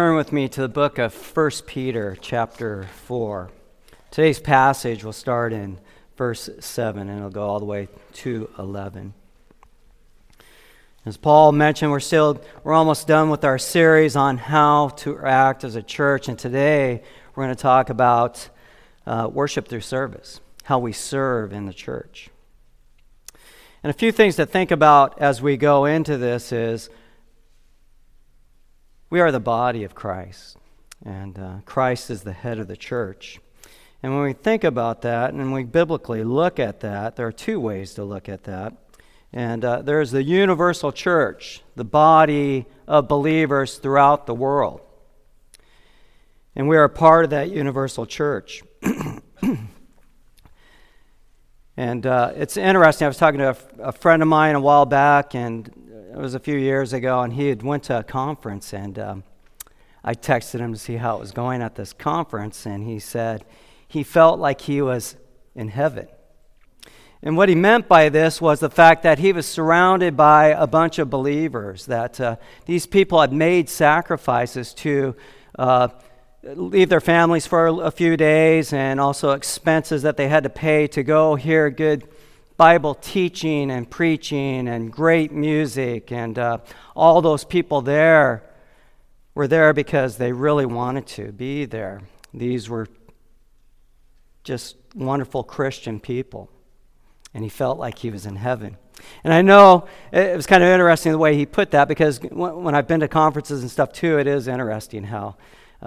Turn with me to the book of 1 Peter chapter 4. Today's passage will start in verse 7 and it'll go all the way to 11. As Paul mentioned, we're almost done with our series on how to act as a church, and today we're going to talk about worship through service, how we serve in the church. And a few things to think about as we go into this is, we are the body of Christ, and Christ is the head of the church. And when we think about that, and we biblically look at that, there are two ways to look at that. And there's the universal church, the body of believers throughout the world. And we are a part of that universal church. And it's interesting, I was talking to a friend of mine a while back, and it was a few years ago, and he had went to a conference, and I texted him to see how it was going at this conference, and he said he felt like he was in heaven. And what he meant by this was the fact that he was surrounded by a bunch of believers, that these people had made sacrifices to leave their families for a few days, and also expenses that they had to pay to go hear good Bible teaching and preaching and great music, and all those people there were there because they really wanted to be there. These were just wonderful Christian people, and he felt like he was in heaven. And I know it was kind of interesting the way he put that, because when I've been to conferences and stuff too, it is interesting how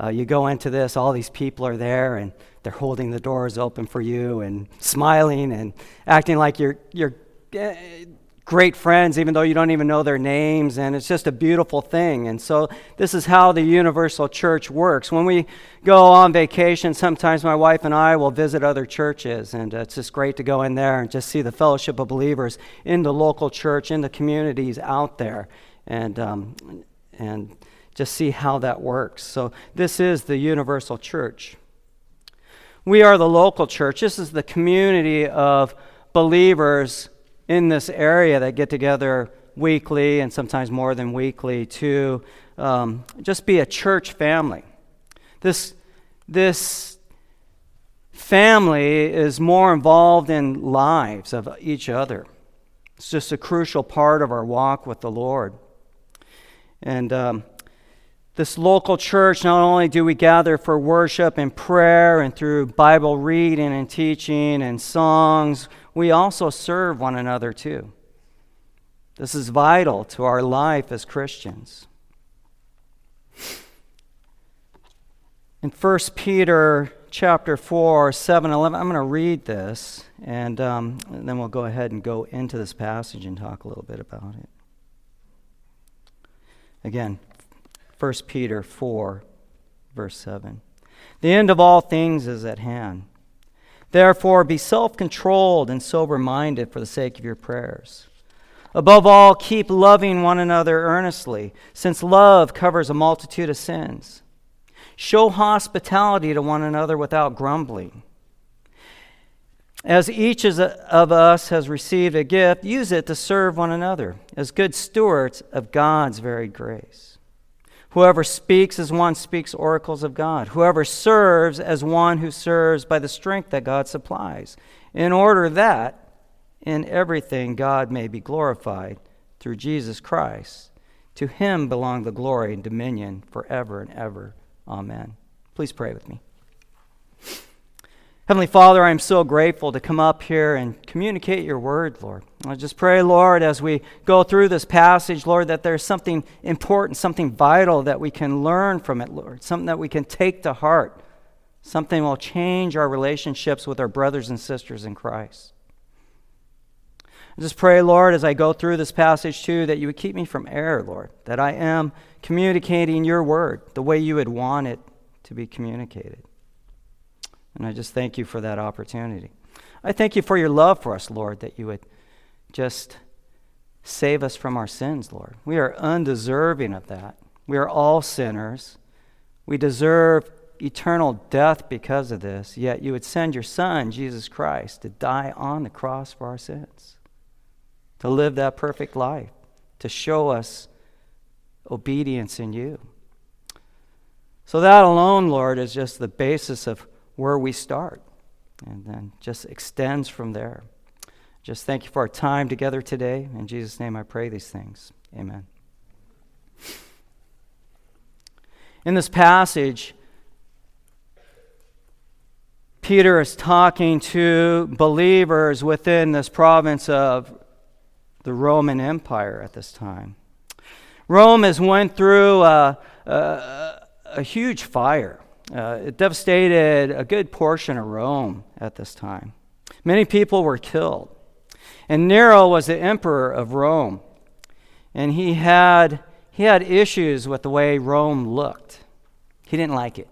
you go into this, all these people are there, and they're holding the doors open for you and smiling and acting like you're great friends, even though you don't even know their names, and it's just a beautiful thing. And so this is how the universal church works. When we go on vacation, sometimes my wife and I will visit other churches, and it's just great to go in there and just see the fellowship of believers in the local church, in the communities out there, and just see how that works. So this is the universal church. We are the local church. This is the community of believers in this area that get together weekly and sometimes more than weekly to just be a church family. This family is more involved in lives of each other. It's just a crucial part of our walk with the Lord. And this local church, not only do we gather for worship and prayer and through Bible reading and teaching and songs, we also serve one another too. This is vital to our life as Christians. In 1 Peter chapter 4, 7-11, I'm going to read this, and then we'll go ahead and go into this passage and talk a little bit about it. Again, 1 Peter 4, verse 7. The end of all things is at hand. Therefore, be self-controlled and sober-minded for the sake of your prayers. Above all, keep loving one another earnestly, since love covers a multitude of sins. Show hospitality to one another without grumbling. As each of us has received a gift, use it to serve one another as good stewards of God's varied grace. Whoever speaks as one speaks oracles of God. Whoever serves as one who serves by the strength that God supplies, in order that in everything God may be glorified through Jesus Christ. To him belong the glory and dominion forever and ever. Amen. Please pray with me. Heavenly Father, I am so grateful to come up here and communicate your word, Lord. I just pray, Lord, as we go through this passage, Lord, that there's something important, something vital that we can learn from it, Lord, something that we can take to heart, something that will change our relationships with our brothers and sisters in Christ. I just pray, Lord, as I go through this passage too, that you would keep me from error, Lord, that I am communicating your word the way you would want it to be communicated. And I just thank you for that opportunity. I thank you for your love for us, Lord, that you would just save us from our sins, Lord. We are undeserving of that. We are all sinners. We deserve eternal death because of this, yet you would send your Son, Jesus Christ, to die on the cross for our sins, to live that perfect life, to show us obedience in you. So that alone, Lord, is just the basis of where we start, and then just extends from there. Just thank you for our time together today. In Jesus' name I pray these things. Amen. In this passage, Peter is talking to believers within this province of the Roman Empire at this time. Rome has went through a huge fire. It devastated a good portion of Rome at this time. Many people were killed. And Nero was the emperor of Rome. And he had issues with the way Rome looked. He didn't like it.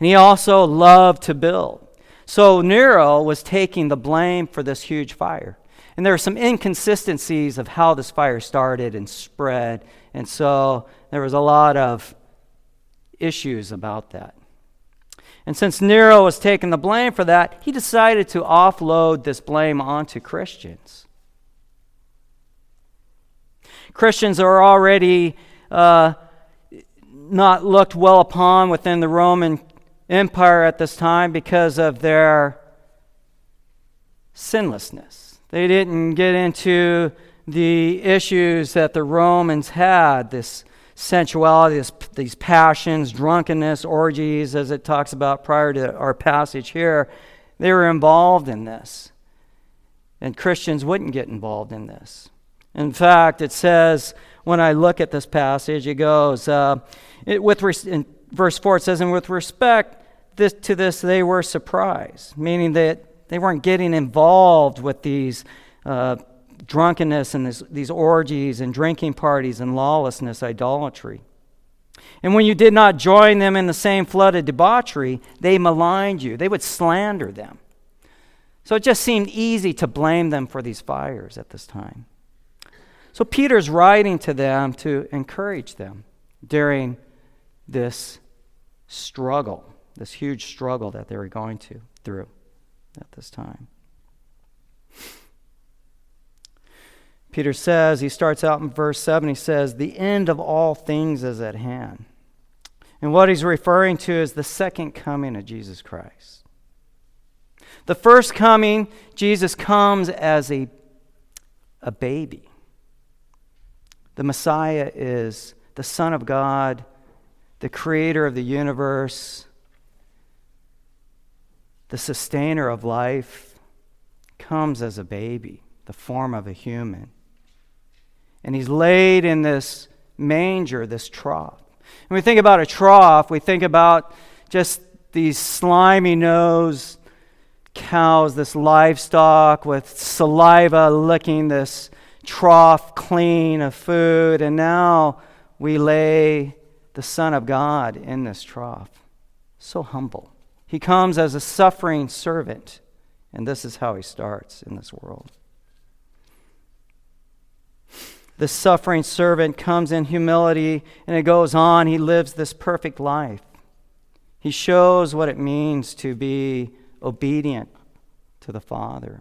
And he also loved to build. So Nero was taking the blame for this huge fire. And there were some inconsistencies of how this fire started and spread. And so there was a lot of issues about that. And since Nero was taking the blame for that, he decided to offload this blame onto Christians. Christians are already not looked well upon within the Roman Empire at this time because of their sinlessness. They didn't get into the issues that the Romans had, this sensuality, these passions, drunkenness, orgies, as it talks about prior to our passage here. They were involved in this. And Christians wouldn't get involved in this. In fact, it says, when I look at this passage, it goes, in verse 4 it says, and with respect to this they were surprised, meaning that they weren't getting involved with these drunkenness and these orgies and drinking parties and lawlessness, idolatry. And when you did not join them in the same flood of debauchery, they maligned you. They would slander them. So it just seemed easy to blame them for these fires at this time. So Peter's writing to them to encourage them during this struggle, this huge struggle that they were going through at this time. Peter says, he starts out in verse 7, he says, the end of all things is at hand. And what he's referring to is the second coming of Jesus Christ. The first coming, Jesus comes as a baby. The Messiah is the Son of God, the creator of the universe, the sustainer of life, comes as a baby, the form of a human. And he's laid in this manger, this trough. When we think about a trough, we think about just these slimy-nosed cows, this livestock with saliva licking this trough clean of food, and now we lay the Son of God in this trough. So humble. He comes as a suffering servant, and this is how he starts in this world. The suffering servant comes in humility, and it goes on. He lives this perfect life. He shows what it means to be obedient to the Father.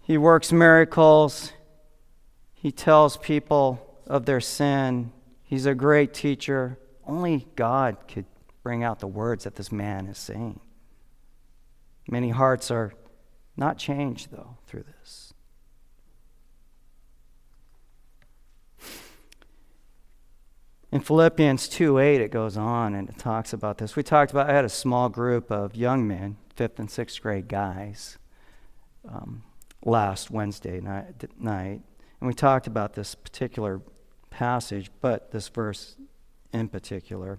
He works miracles. He tells people of their sin. He's a great teacher. Only God could bring out the words that this man is saying. Many hearts are not changed, though, through this. In Philippians 2:8, it goes on and it talks about this. I had a small group of young men, 5th and 6th grade guys, last Wednesday night, and we talked about this particular passage, but this verse in particular.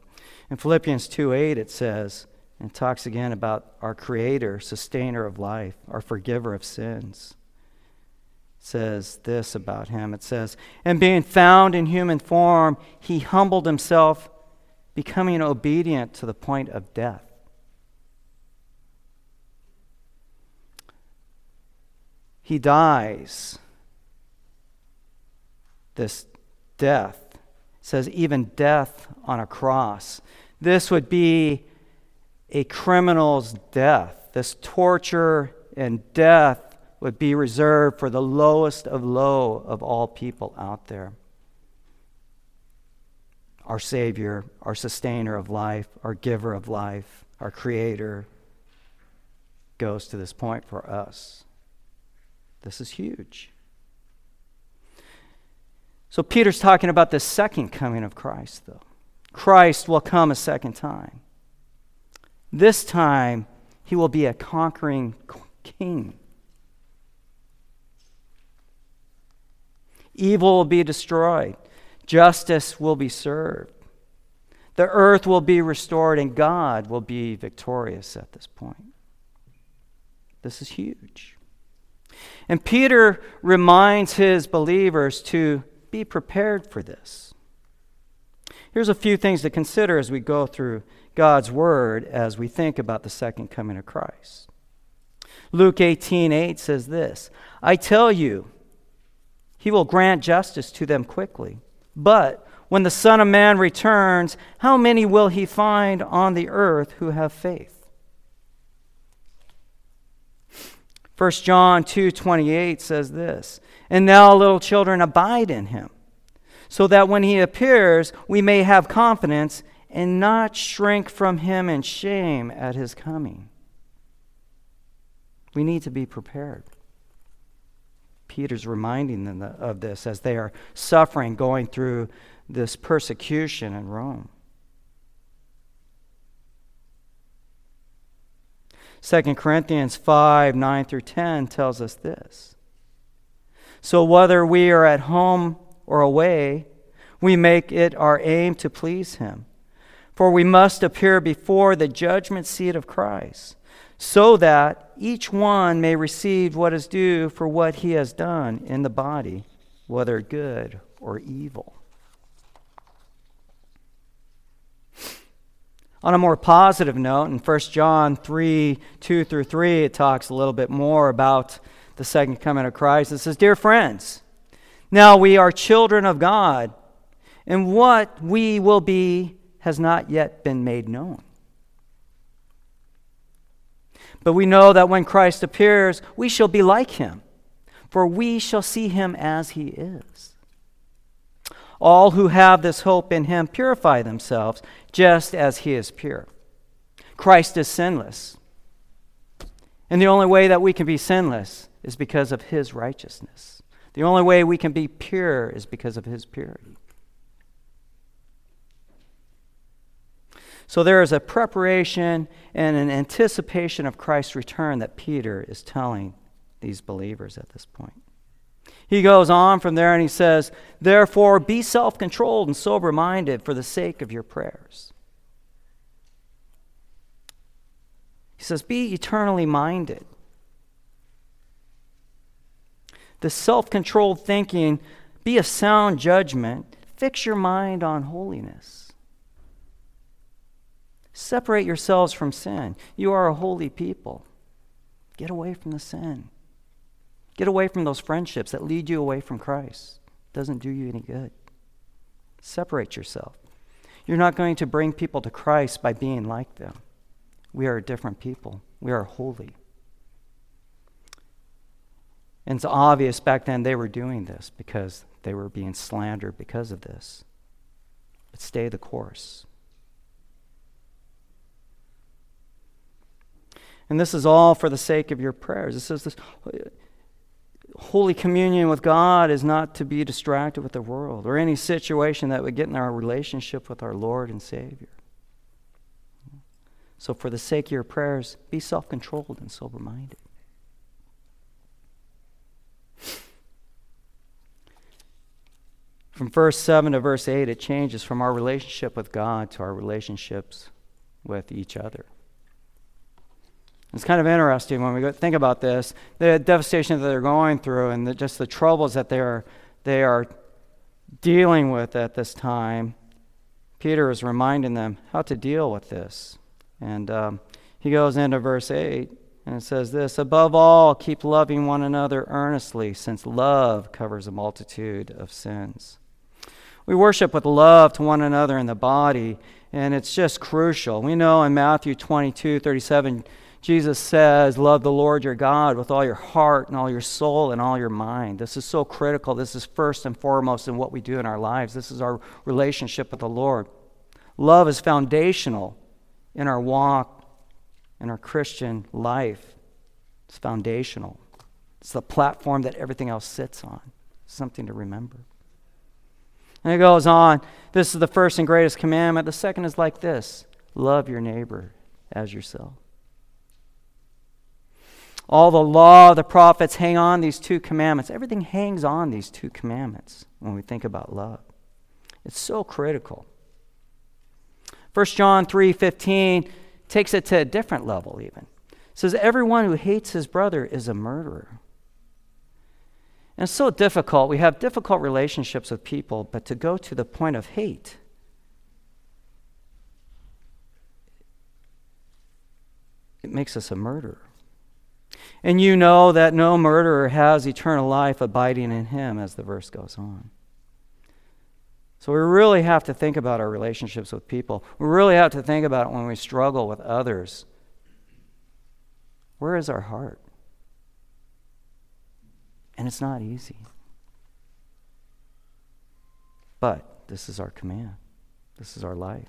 In Philippians 2:8, it says, and it talks again about our Creator, sustainer of life, our forgiver of sins. It says this about him. It says, and being found in human form, he humbled himself, becoming obedient to the point of death. He dies this death. It says even death on a cross. This would be a criminal's death. This torture and death would be reserved for the lowest of low of all people out there. our Savior, our sustainer of life, our giver of life, our creator, goes to this point for us. This is huge. So Peter's talking about the second coming of Christ, though. Christ will come a second time. This time, he will be a conquering king. Evil will be destroyed. Justice will be served. The earth will be restored, and God will be victorious at this point. This is huge. And Peter reminds his believers to be prepared for this. Here's a few things to consider as we go through God's word as we think about the second coming of Christ. Luke 18:8 says this, "I tell you, he will grant justice to them quickly. But when the Son of Man returns, how many will he find on the earth who have faith?" 1 John 2:28 says this, "And now, little children, abide in him, so that when he appears, we may have confidence and not shrink from him in shame at his coming." We need to be prepared. Peter's reminding them of this as they are suffering, going through this persecution in Rome. 2 Corinthians 5:9-10 tells us this. "So whether we are at home or away, we make it our aim to please him. For we must appear before the judgment seat of Christ, so that each one may receive what is due for what he has done in the body, whether good or evil." On a more positive note, in 1 John 3:2-3, it talks a little bit more about the second coming of Christ. It says, "Dear friends, now we are children of God, and what we will be has not yet been made known. But we know that when Christ appears, we shall be like him, for we shall see him as he is. All who have this hope in him purify themselves, just as he is pure." Christ is sinless. And the only way that we can be sinless is because of his righteousness. The only way we can be pure is because of his purity. So there is a preparation and an anticipation of Christ's return that Peter is telling these believers at this point. He goes on from there and he says, "Therefore, be self-controlled and sober-minded for the sake of your prayers." He says, "Be eternally minded." The self-controlled thinking, be of sound judgment, fix your mind on holiness. Separate yourselves from sin. You are a holy people. Get away from the sin. Get away from those friendships that lead you away from Christ. It doesn't do you any good. Separate yourself. You're not going to bring people to Christ by being like them. We are a different people. We are holy. And it's obvious back then they were doing this because they were being slandered because of this. But stay the course. And this is all for the sake of your prayers. It says this holy communion with God is not to be distracted with the world or any situation that would get in our relationship with our Lord and Savior. So for the sake of your prayers, be self-controlled and sober-minded. From verse 7 to verse 8, it changes from our relationship with God to our relationships with each other. It's kind of interesting when we think about this, the devastation that they're going through and just the troubles that they are dealing with at this time. Peter is reminding them how to deal with this. And he goes into verse 8 and it says this, "Above all, keep loving one another earnestly, since love covers a multitude of sins." We worship with love to one another in the body, and it's just crucial. We know in Matthew 22:37, Jesus says, love the Lord your God with all your heart and all your soul and all your mind. This is so critical. This is first and foremost in what we do in our lives. This is our relationship with the Lord. Love is foundational in our walk, in our Christian life. It's foundational. It's the platform that everything else sits on. Something to remember. And it goes on. This is the first and greatest commandment. The second is like this. Love your neighbor as yourself. All the law, the prophets hang on these two commandments. Everything hangs on these two commandments when we think about love. It's so critical. 1 John 3:15 takes it to a different level even. It says, everyone who hates his brother is a murderer. And it's so difficult. We have difficult relationships with people, but to go to the point of hate, it makes us a murderer. And you know that no murderer has eternal life abiding in him, as the verse goes on. So we really have to think about our relationships with people. We really have to think about it when we struggle with others. Where is our heart? And it's not easy. But this is our command. This is our life.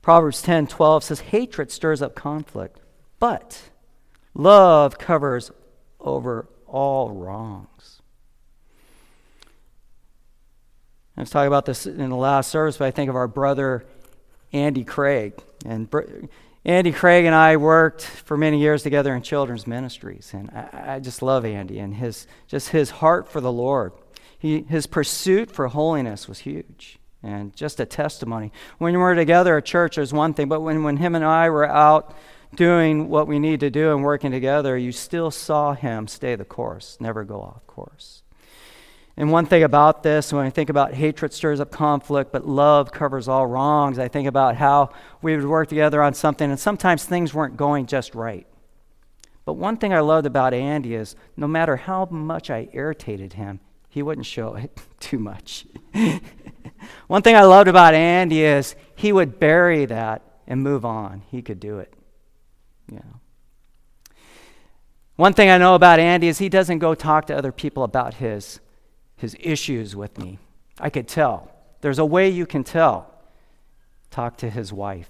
Proverbs 10:12 says, hatred stirs up conflict, but love covers over all wrongs. I was talking about this in the last service, but I think of our brother Andy Craig. And Andy Craig and I worked for many years together in children's ministries. And I just love Andy and his heart for the Lord. His pursuit for holiness was huge. And just a testimony. When we were together at church, there's one thing. But when him and I were out doing what we need to do and working together, you still saw him stay the course, never go off course. And one thing about this, when I think about hatred stirs up conflict, but love covers all wrongs, I think about how we would work together on something, and sometimes things weren't going just right. But one thing I loved about Andy is no matter how much I irritated him, he wouldn't show it too much. One thing I loved about Andy is he would bury that and move on. He could do it. You know. One thing I know about Andy is he doesn't go talk to other people about his issues with me. I could tell. There's a way you can tell. Talk to his wife.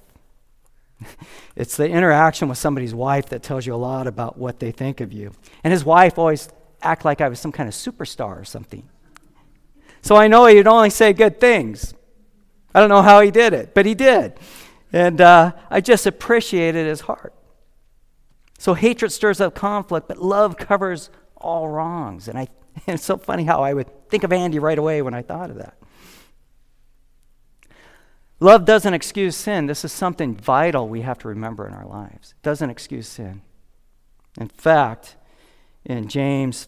It's the interaction with somebody's wife that tells you a lot about what they think of you. And his wife always act like I was some kind of superstar or something. So I know he'd only say good things. I don't know how he did it, but he did. And I just appreciated his heart. So hatred stirs up conflict, but love covers all wrongs. And it's so funny how I would think of Andy right away when I thought of that. Love doesn't excuse sin. This is something vital we have to remember in our lives. It doesn't excuse sin. In fact, in James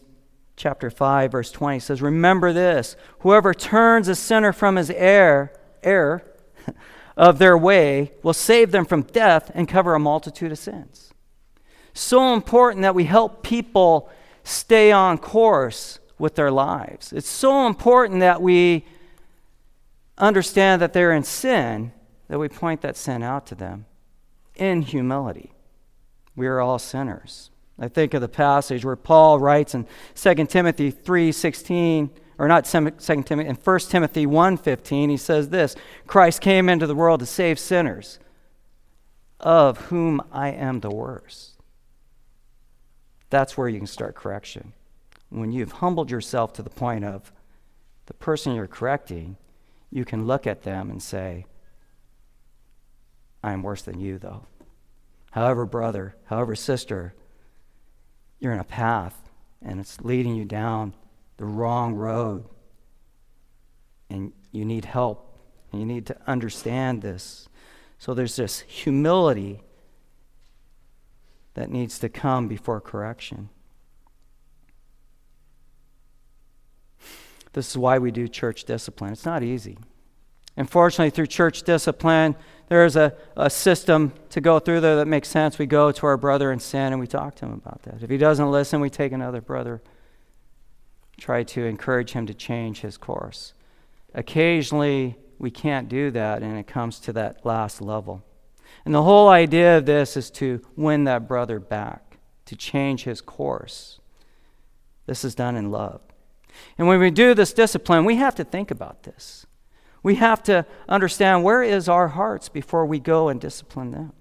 chapter 5, verse 20 says, remember this, whoever turns a sinner from his error of their way will save them from death and cover a multitude of sins. So important that we help people stay on course with their lives. It's so important that we understand that they're in sin, that we point that sin out to them in humility. We are all sinners. I think of the passage where Paul writes in 1 Timothy 1:15, he says this, Christ came into the world to save sinners, of whom I am the worst. That's where you can start correction. When you've humbled yourself to the point of the person you're correcting, you can look at them and say, I am worse than you, though. However, brother, however, sister, you're in a path, and it's leading you down the wrong road. And you need help, and you need to understand this. So there's this humility that needs to come before correction. This is why we do church discipline. It's not easy. Unfortunately, through church discipline, there is a system to go through there that makes sense. We go to our brother in sin and we talk to him about that. If he doesn't listen, we take another brother, try to encourage him to change his course. Occasionally, we can't do that, and it comes to that last level. And the whole idea of this is to win that brother back, to change his course. This is done in love. And when we do this discipline, we have to think about this. We have to understand where is our hearts before we go and discipline them.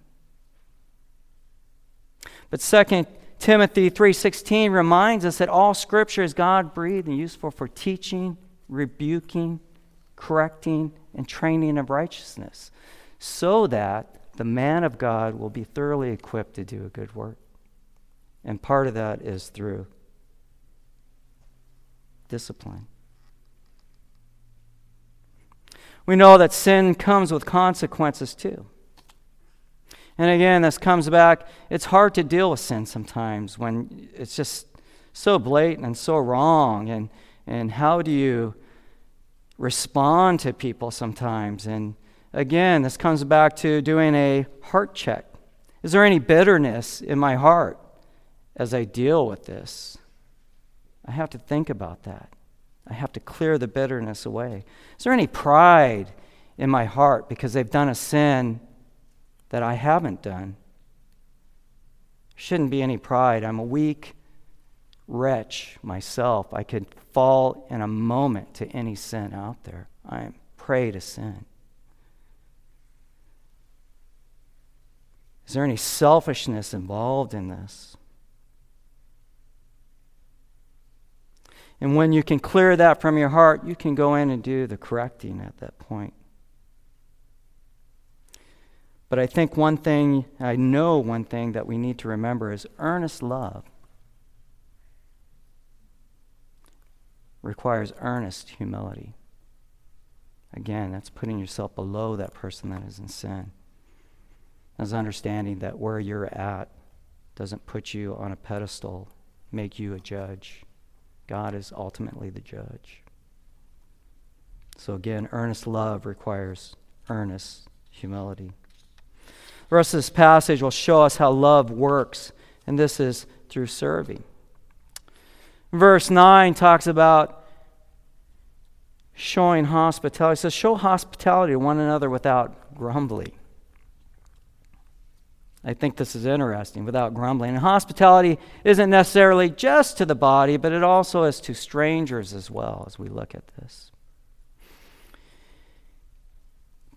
But 2 Timothy 3:16 reminds us that all Scripture is God-breathed and useful for teaching, rebuking, correcting, and training of righteousness, so that the man of God will be thoroughly equipped to do a good work. And part of that is through discipline. We know that sin comes with consequences too. And again, this comes back, it's hard to deal with sin sometimes when it's just so blatant and so wrong. And how do you respond to people sometimes? And again, this comes back to doing a heart check. Is there any bitterness in my heart as I deal with this? I have to think about that. I have to clear the bitterness away. Is there any pride in my heart because they've done a sin that I haven't done? Shouldn't be any pride. I'm a weak wretch myself. I could fall in a moment to any sin out there. I am prey to sin. Is there any selfishness involved in this? And when you can clear that from your heart, you can go in and do the correcting at that point. But I think one thing that we need to remember is earnest love requires earnest humility. Again, that's putting yourself below that person that is in sin. That's understanding that where you're at doesn't put you on a pedestal, make you a judge. God is ultimately the judge. So again, earnest love requires earnest humility. The rest of this passage will show us how love works, and this is through serving. Verse 9 talks about showing hospitality. It says, show hospitality to one another without grumbling. I think this is interesting, without grumbling. And hospitality isn't necessarily just to the body, but it also is to strangers as well as we look at this.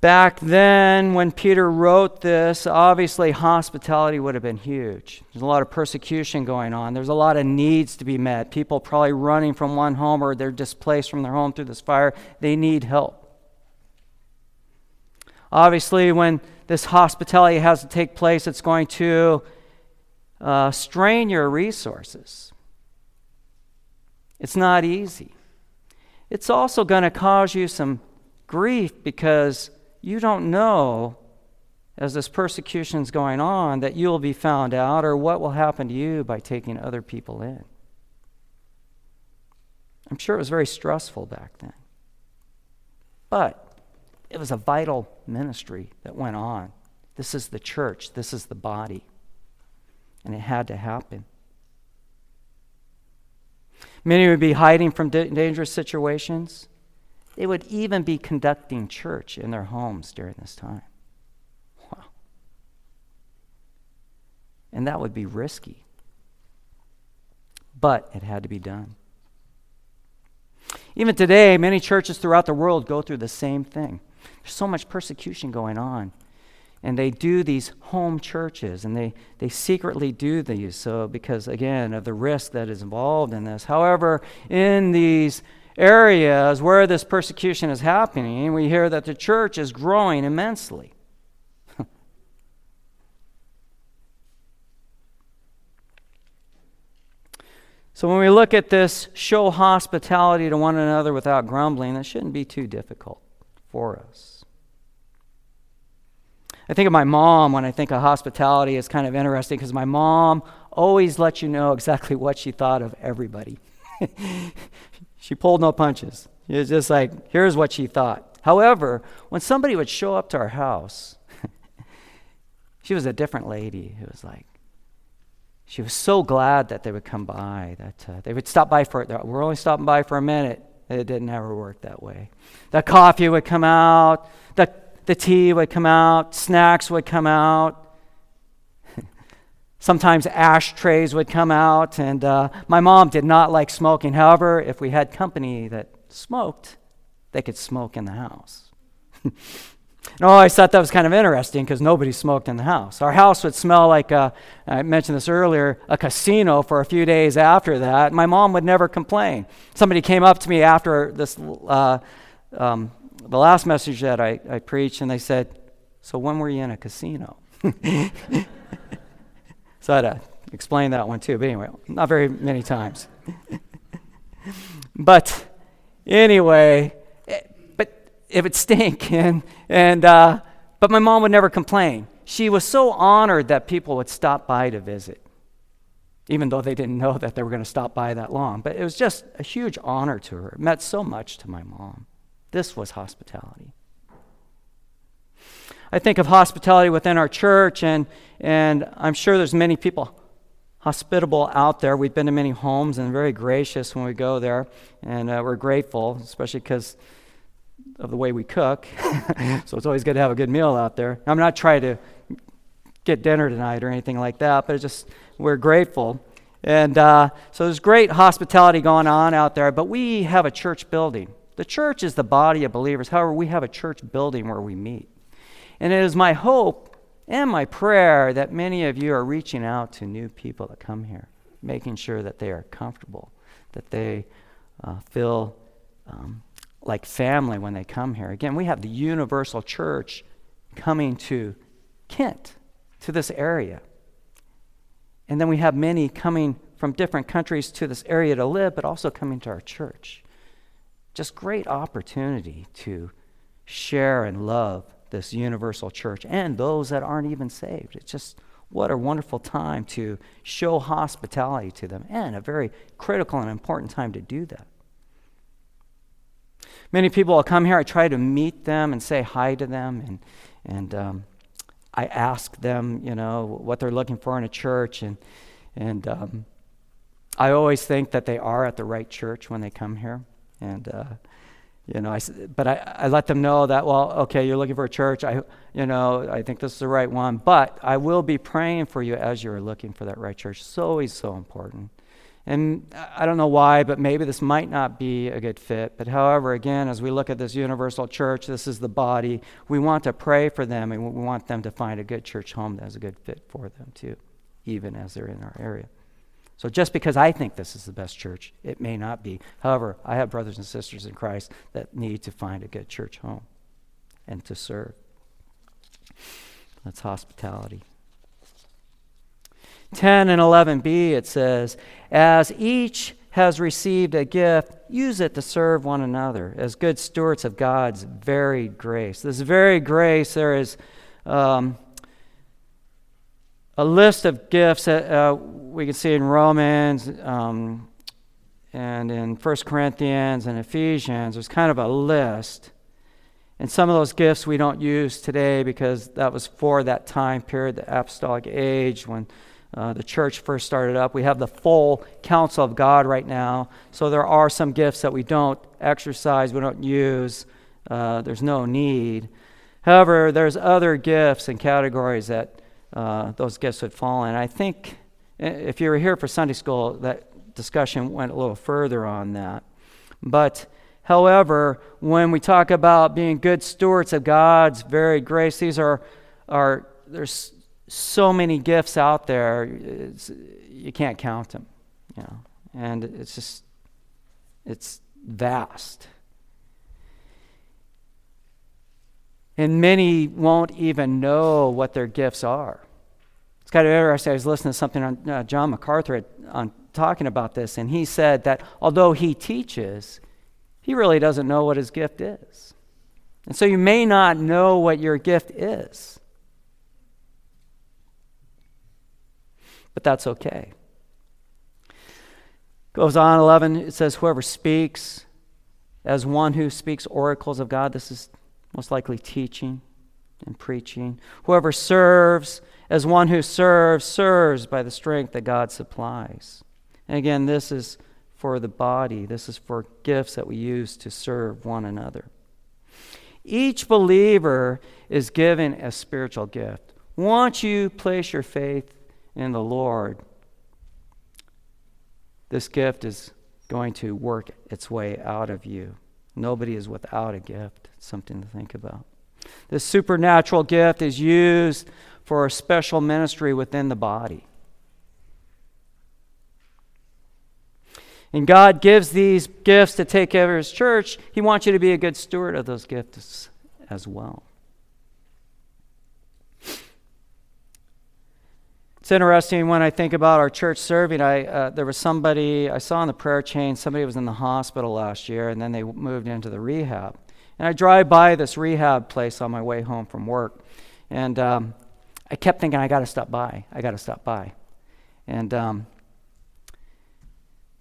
Back then, when Peter wrote this, obviously hospitality would have been huge. There's a lot of persecution going on. There's a lot of needs to be met. People probably running from one home, or they're displaced from their home through this fire. They need help. Obviously, when this hospitality has to take place, it's going to strain your resources. It's not easy. It's also going to cause you some grief because you don't know, as this persecution's going on, that you'll be found out or what will happen to you by taking other people in. I'm sure it was very stressful back then. But it was a vital ministry that went on. This is the church. This is the body. And it had to happen. Many would be hiding from dangerous situations. They would even be conducting church in their homes during this time. Wow. And that would be risky. But it had to be done. Even today, many churches throughout the world go through the same thing. There's so much persecution going on. And they do these home churches, and they secretly do these because, again, of the risk that is involved in this. However, in these areas where this persecution is happening, we hear that the church is growing immensely. So when we look at this, show hospitality to one another without grumbling, that shouldn't be too difficult for us. I think of my mom when I think of hospitality. It's kind of interesting because my mom always let you know exactly what she thought of everybody. She pulled no punches. It was just like, here's what she thought. However, when somebody would show up to our house, she was a different lady. It was like, she was so glad that they would come by, that they would stop by for it. We're only stopping by for a minute. It didn't ever work that way. The coffee would come out. The the tea would come out, snacks would come out. Sometimes ashtrays would come out, and my mom did not like smoking. However, if we had company that smoked, they could smoke in the house. And I always thought that was kind of interesting because nobody smoked in the house. Our house would smell like, I mentioned this earlier, a casino for a few days after that. My mom would never complain. Somebody came up to me after this, the last message that I preached, and they said, "So when were you in a casino?" So I had to explain that one too, but anyway, not very many times. But anyway, it would stink, but my mom would never complain. She was so honored that people would stop by to visit, even though they didn't know that they were going to stop by that long. But it was just a huge honor to her. It meant so much to my mom. This was hospitality. I think of hospitality within our church, and I'm sure there's many people hospitable out there. We've been to many homes and very gracious when we go there, and we're grateful, especially because of the way we cook. So it's always good to have a good meal out there. I'm not trying to get dinner tonight or anything like that, but it's just we're grateful. And so there's great hospitality going on out there, but we have a church building. The church is the body of believers. However, we have a church building where we meet. And it is my hope and my prayer that many of you are reaching out to new people that come here, making sure that they are comfortable, that they feel like family when they come here. Again, we have the universal church coming to Kent, to this area. And then we have many coming from different countries to this area to live, but also coming to our church. Just great opportunity to share and love this universal church and those that aren't even saved. It's just what a wonderful time to show hospitality to them, and a very critical and important time to do that. Many people will come here. I try to meet them and say hi to them, and I ask them, what they're looking for in a church, and I always think that they are at the right church when they come here, I let them know that, well, okay, you're looking for a church. I think this is the right one, but I will be praying for you as you're looking for that right church. It's always so important. And I don't know why, but maybe this might not be a good fit. But however, again, as we look at this universal church, this is the body. We want to pray for them, and we want them to find a good church home that is a good fit for them too, even as they're in our area. So just because I think this is the best church, it may not be. However, I have brothers and sisters in Christ that need to find a good church home and to serve. That's hospitality. 10 and 11b, it says, "As each has received a gift, use it to serve one another as good stewards of God's varied grace." This varied grace, there is a list of gifts that we can see in Romans and in 1 Corinthians and Ephesians. There's kind of a list. And some of those gifts we don't use today because that was for that time period, the apostolic age, when the church first started up. We have the full counsel of God right now. So there are some gifts that we don't exercise, we don't use. There's no need. However, there's other gifts and categories that those gifts would fall in. I think if you were here for Sunday school, that discussion went a little further on that. But however, when we talk about being good stewards of God's varied grace, these are there's so many gifts out there, you can't count them, and it's vast. And many won't even know what their gifts are. It's kind of interesting. I was listening to something on John MacArthur on talking about this, and he said that although he teaches, he really doesn't know what his gift is. And so you may not know what your gift is. But that's okay. Goes on, 11, it says, "Whoever speaks as one who speaks oracles of God," this is most likely teaching and preaching. "Whoever serves as one who serves by the strength that God supplies." And again, this is for the body. This is for gifts that we use to serve one another. Each believer is given a spiritual gift. Once you place your faith in the Lord, this gift is going to work its way out of you. Nobody is without a gift. It's something to think about. This supernatural gift is used for a special ministry within the body. And God gives these gifts to take care of His church. He wants you to be a good steward of those gifts as well. It's interesting when I think about our church serving. There was somebody I saw in the prayer chain. Somebody was in the hospital last year, and then they moved into the rehab. And I drive by this rehab place on my way home from work, and I kept thinking, I got to stop by. And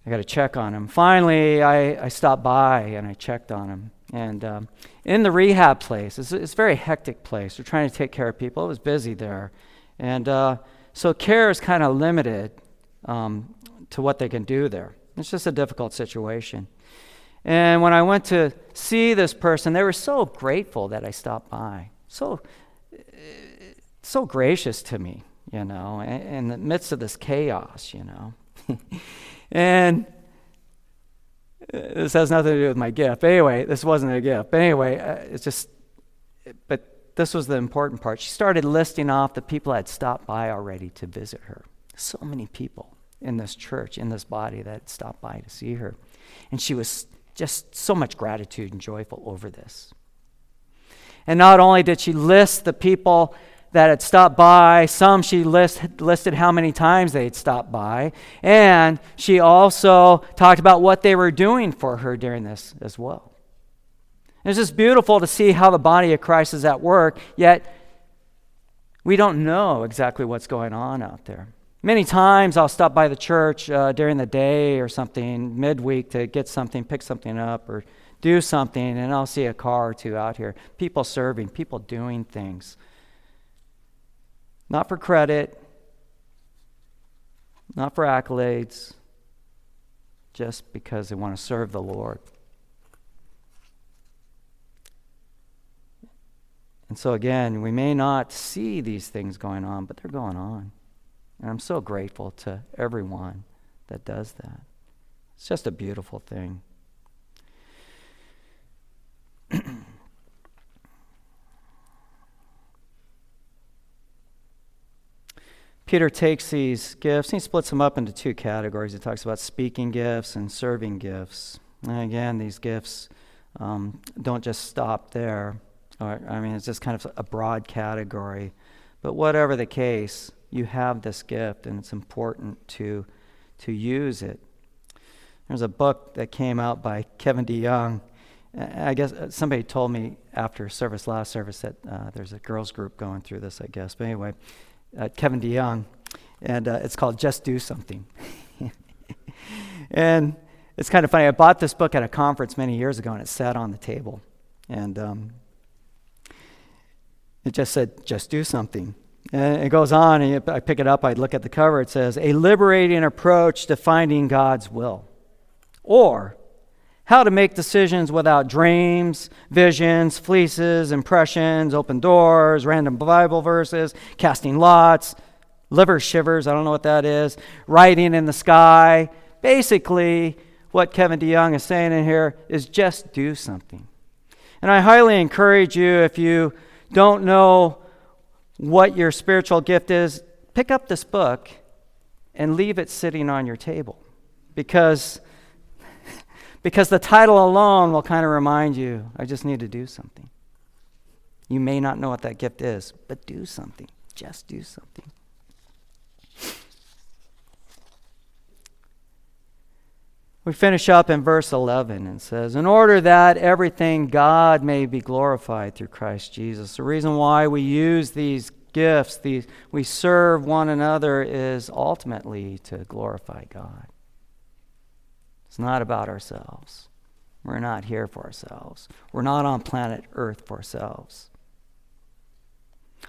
I got to check on him. Finally, I stopped by and I checked on him. And in the rehab place, it's a very hectic place. They're trying to take care of people. It was busy there. And so care is kind of limited to what they can do there. It's just a difficult situation. And when I went to see this person, they were so grateful that I stopped by. So gracious to me, you know, in the midst of this chaos, you know. And this has nothing to do with my gift. Anyway, this wasn't a gift. But anyway, but this was the important part. She started listing off the people that had stopped by already to visit her. So many people in this church, in this body, that had stopped by to see her. And she was just so much gratitude and joyful over this. And not only did she list the people that had stopped by, some she listed how many times they had stopped by, and she also talked about what they were doing for her during this as well. And it's just beautiful to see how the body of Christ is at work, yet we don't know exactly what's going on out there. Many times I'll stop by the church during the day or something, midweek, to get something, pick something up, or do something, and I'll see a car or two out here. People serving, people doing things. Not for credit, not for accolades, just because they want to serve the Lord. And so again, we may not see these things going on, but they're going on. And I'm so grateful to everyone that does that. It's just a beautiful thing. Peter takes these gifts and he splits them up into two categories. He talks about speaking gifts and serving gifts. And again, these gifts don't just stop there. It's just kind of a broad category. But whatever the case, you have this gift and it's important to use it. There's a book that came out by Kevin DeYoung. I guess somebody told me after last service, that there's a girls group going through this, I guess. But anyway, Kevin DeYoung, and it's called Just Do Something. And it's kind of funny. I bought this book at a conference many years ago, and it sat on the table. And it just said, just do something. And it goes on, and I pick it up. I look at the cover. It says, a liberating approach to finding God's will. Or, how to make decisions without dreams, visions, fleeces, impressions, open doors, random Bible verses, casting lots, liver shivers, I don't know what that is, writing in the sky. Basically, what Kevin DeYoung is saying in here is just do something. And I highly encourage you, if you don't know what your spiritual gift is, pick up this book and leave it sitting on your table. Because the title alone will kind of remind you, I just need to do something. You may not know what that gift is, but do something. Just do something. We finish up in verse 11 and says, in order that everything God may be glorified through Christ Jesus. The reason why we use these gifts, we serve one another, is ultimately to glorify God. It's not about ourselves. We're not here for ourselves. We're not on planet Earth for ourselves.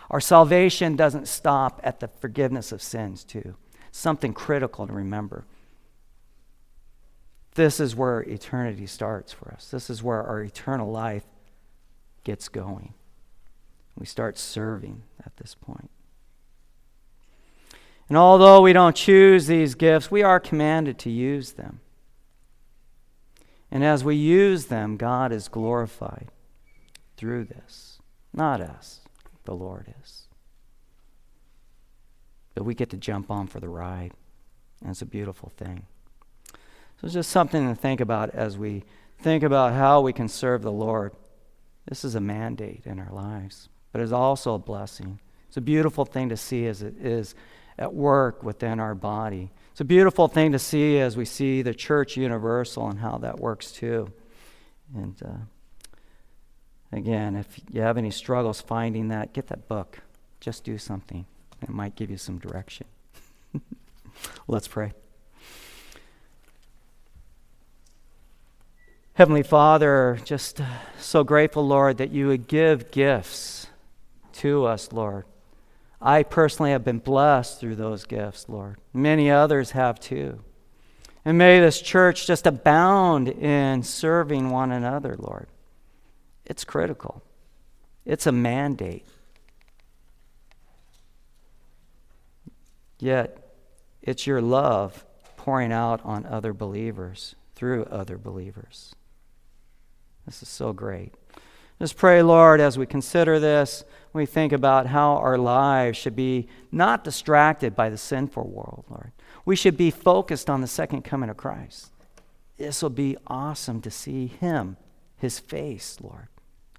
Our salvation doesn't stop at the forgiveness of sins, too. Something critical to remember. This is where eternity starts for us. This is where our eternal life gets going. We start serving at this point. And although we don't choose these gifts, we are commanded to use them. And as we use them, God is glorified through this. Not us, the Lord is. But we get to jump on for the ride, and it's a beautiful thing. So it's just something to think about as we think about how we can serve the Lord. This is a mandate in our lives, but it's also a blessing. It's a beautiful thing to see as it is at work within our body. It's a beautiful thing to see as we see the church universal and how that works too. And again, if you have any struggles finding that, get that book. Just Do Something. It might give you some direction. Let's pray. Heavenly Father, just so grateful, Lord, that you would give gifts to us, Lord. I personally have been blessed through those gifts, Lord. Many others have too. And may this church just abound in serving one another, Lord. It's critical. It's a mandate. Yet, it's your love pouring out on other believers, through other believers. This is so great. Just pray, Lord, as we consider this, we think about how our lives should be not distracted by the sinful world, Lord. We should be focused on the second coming of Christ. This will be awesome to see him, his face, Lord,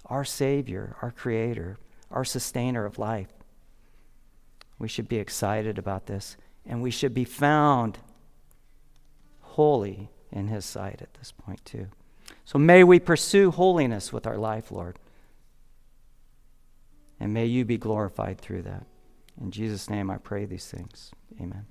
our Savior, our Creator, our Sustainer of life. We should be excited about this, and we should be found holy in his sight at this point too. So may we pursue holiness with our life, Lord. And may you be glorified through that. In Jesus' name I pray these things. Amen.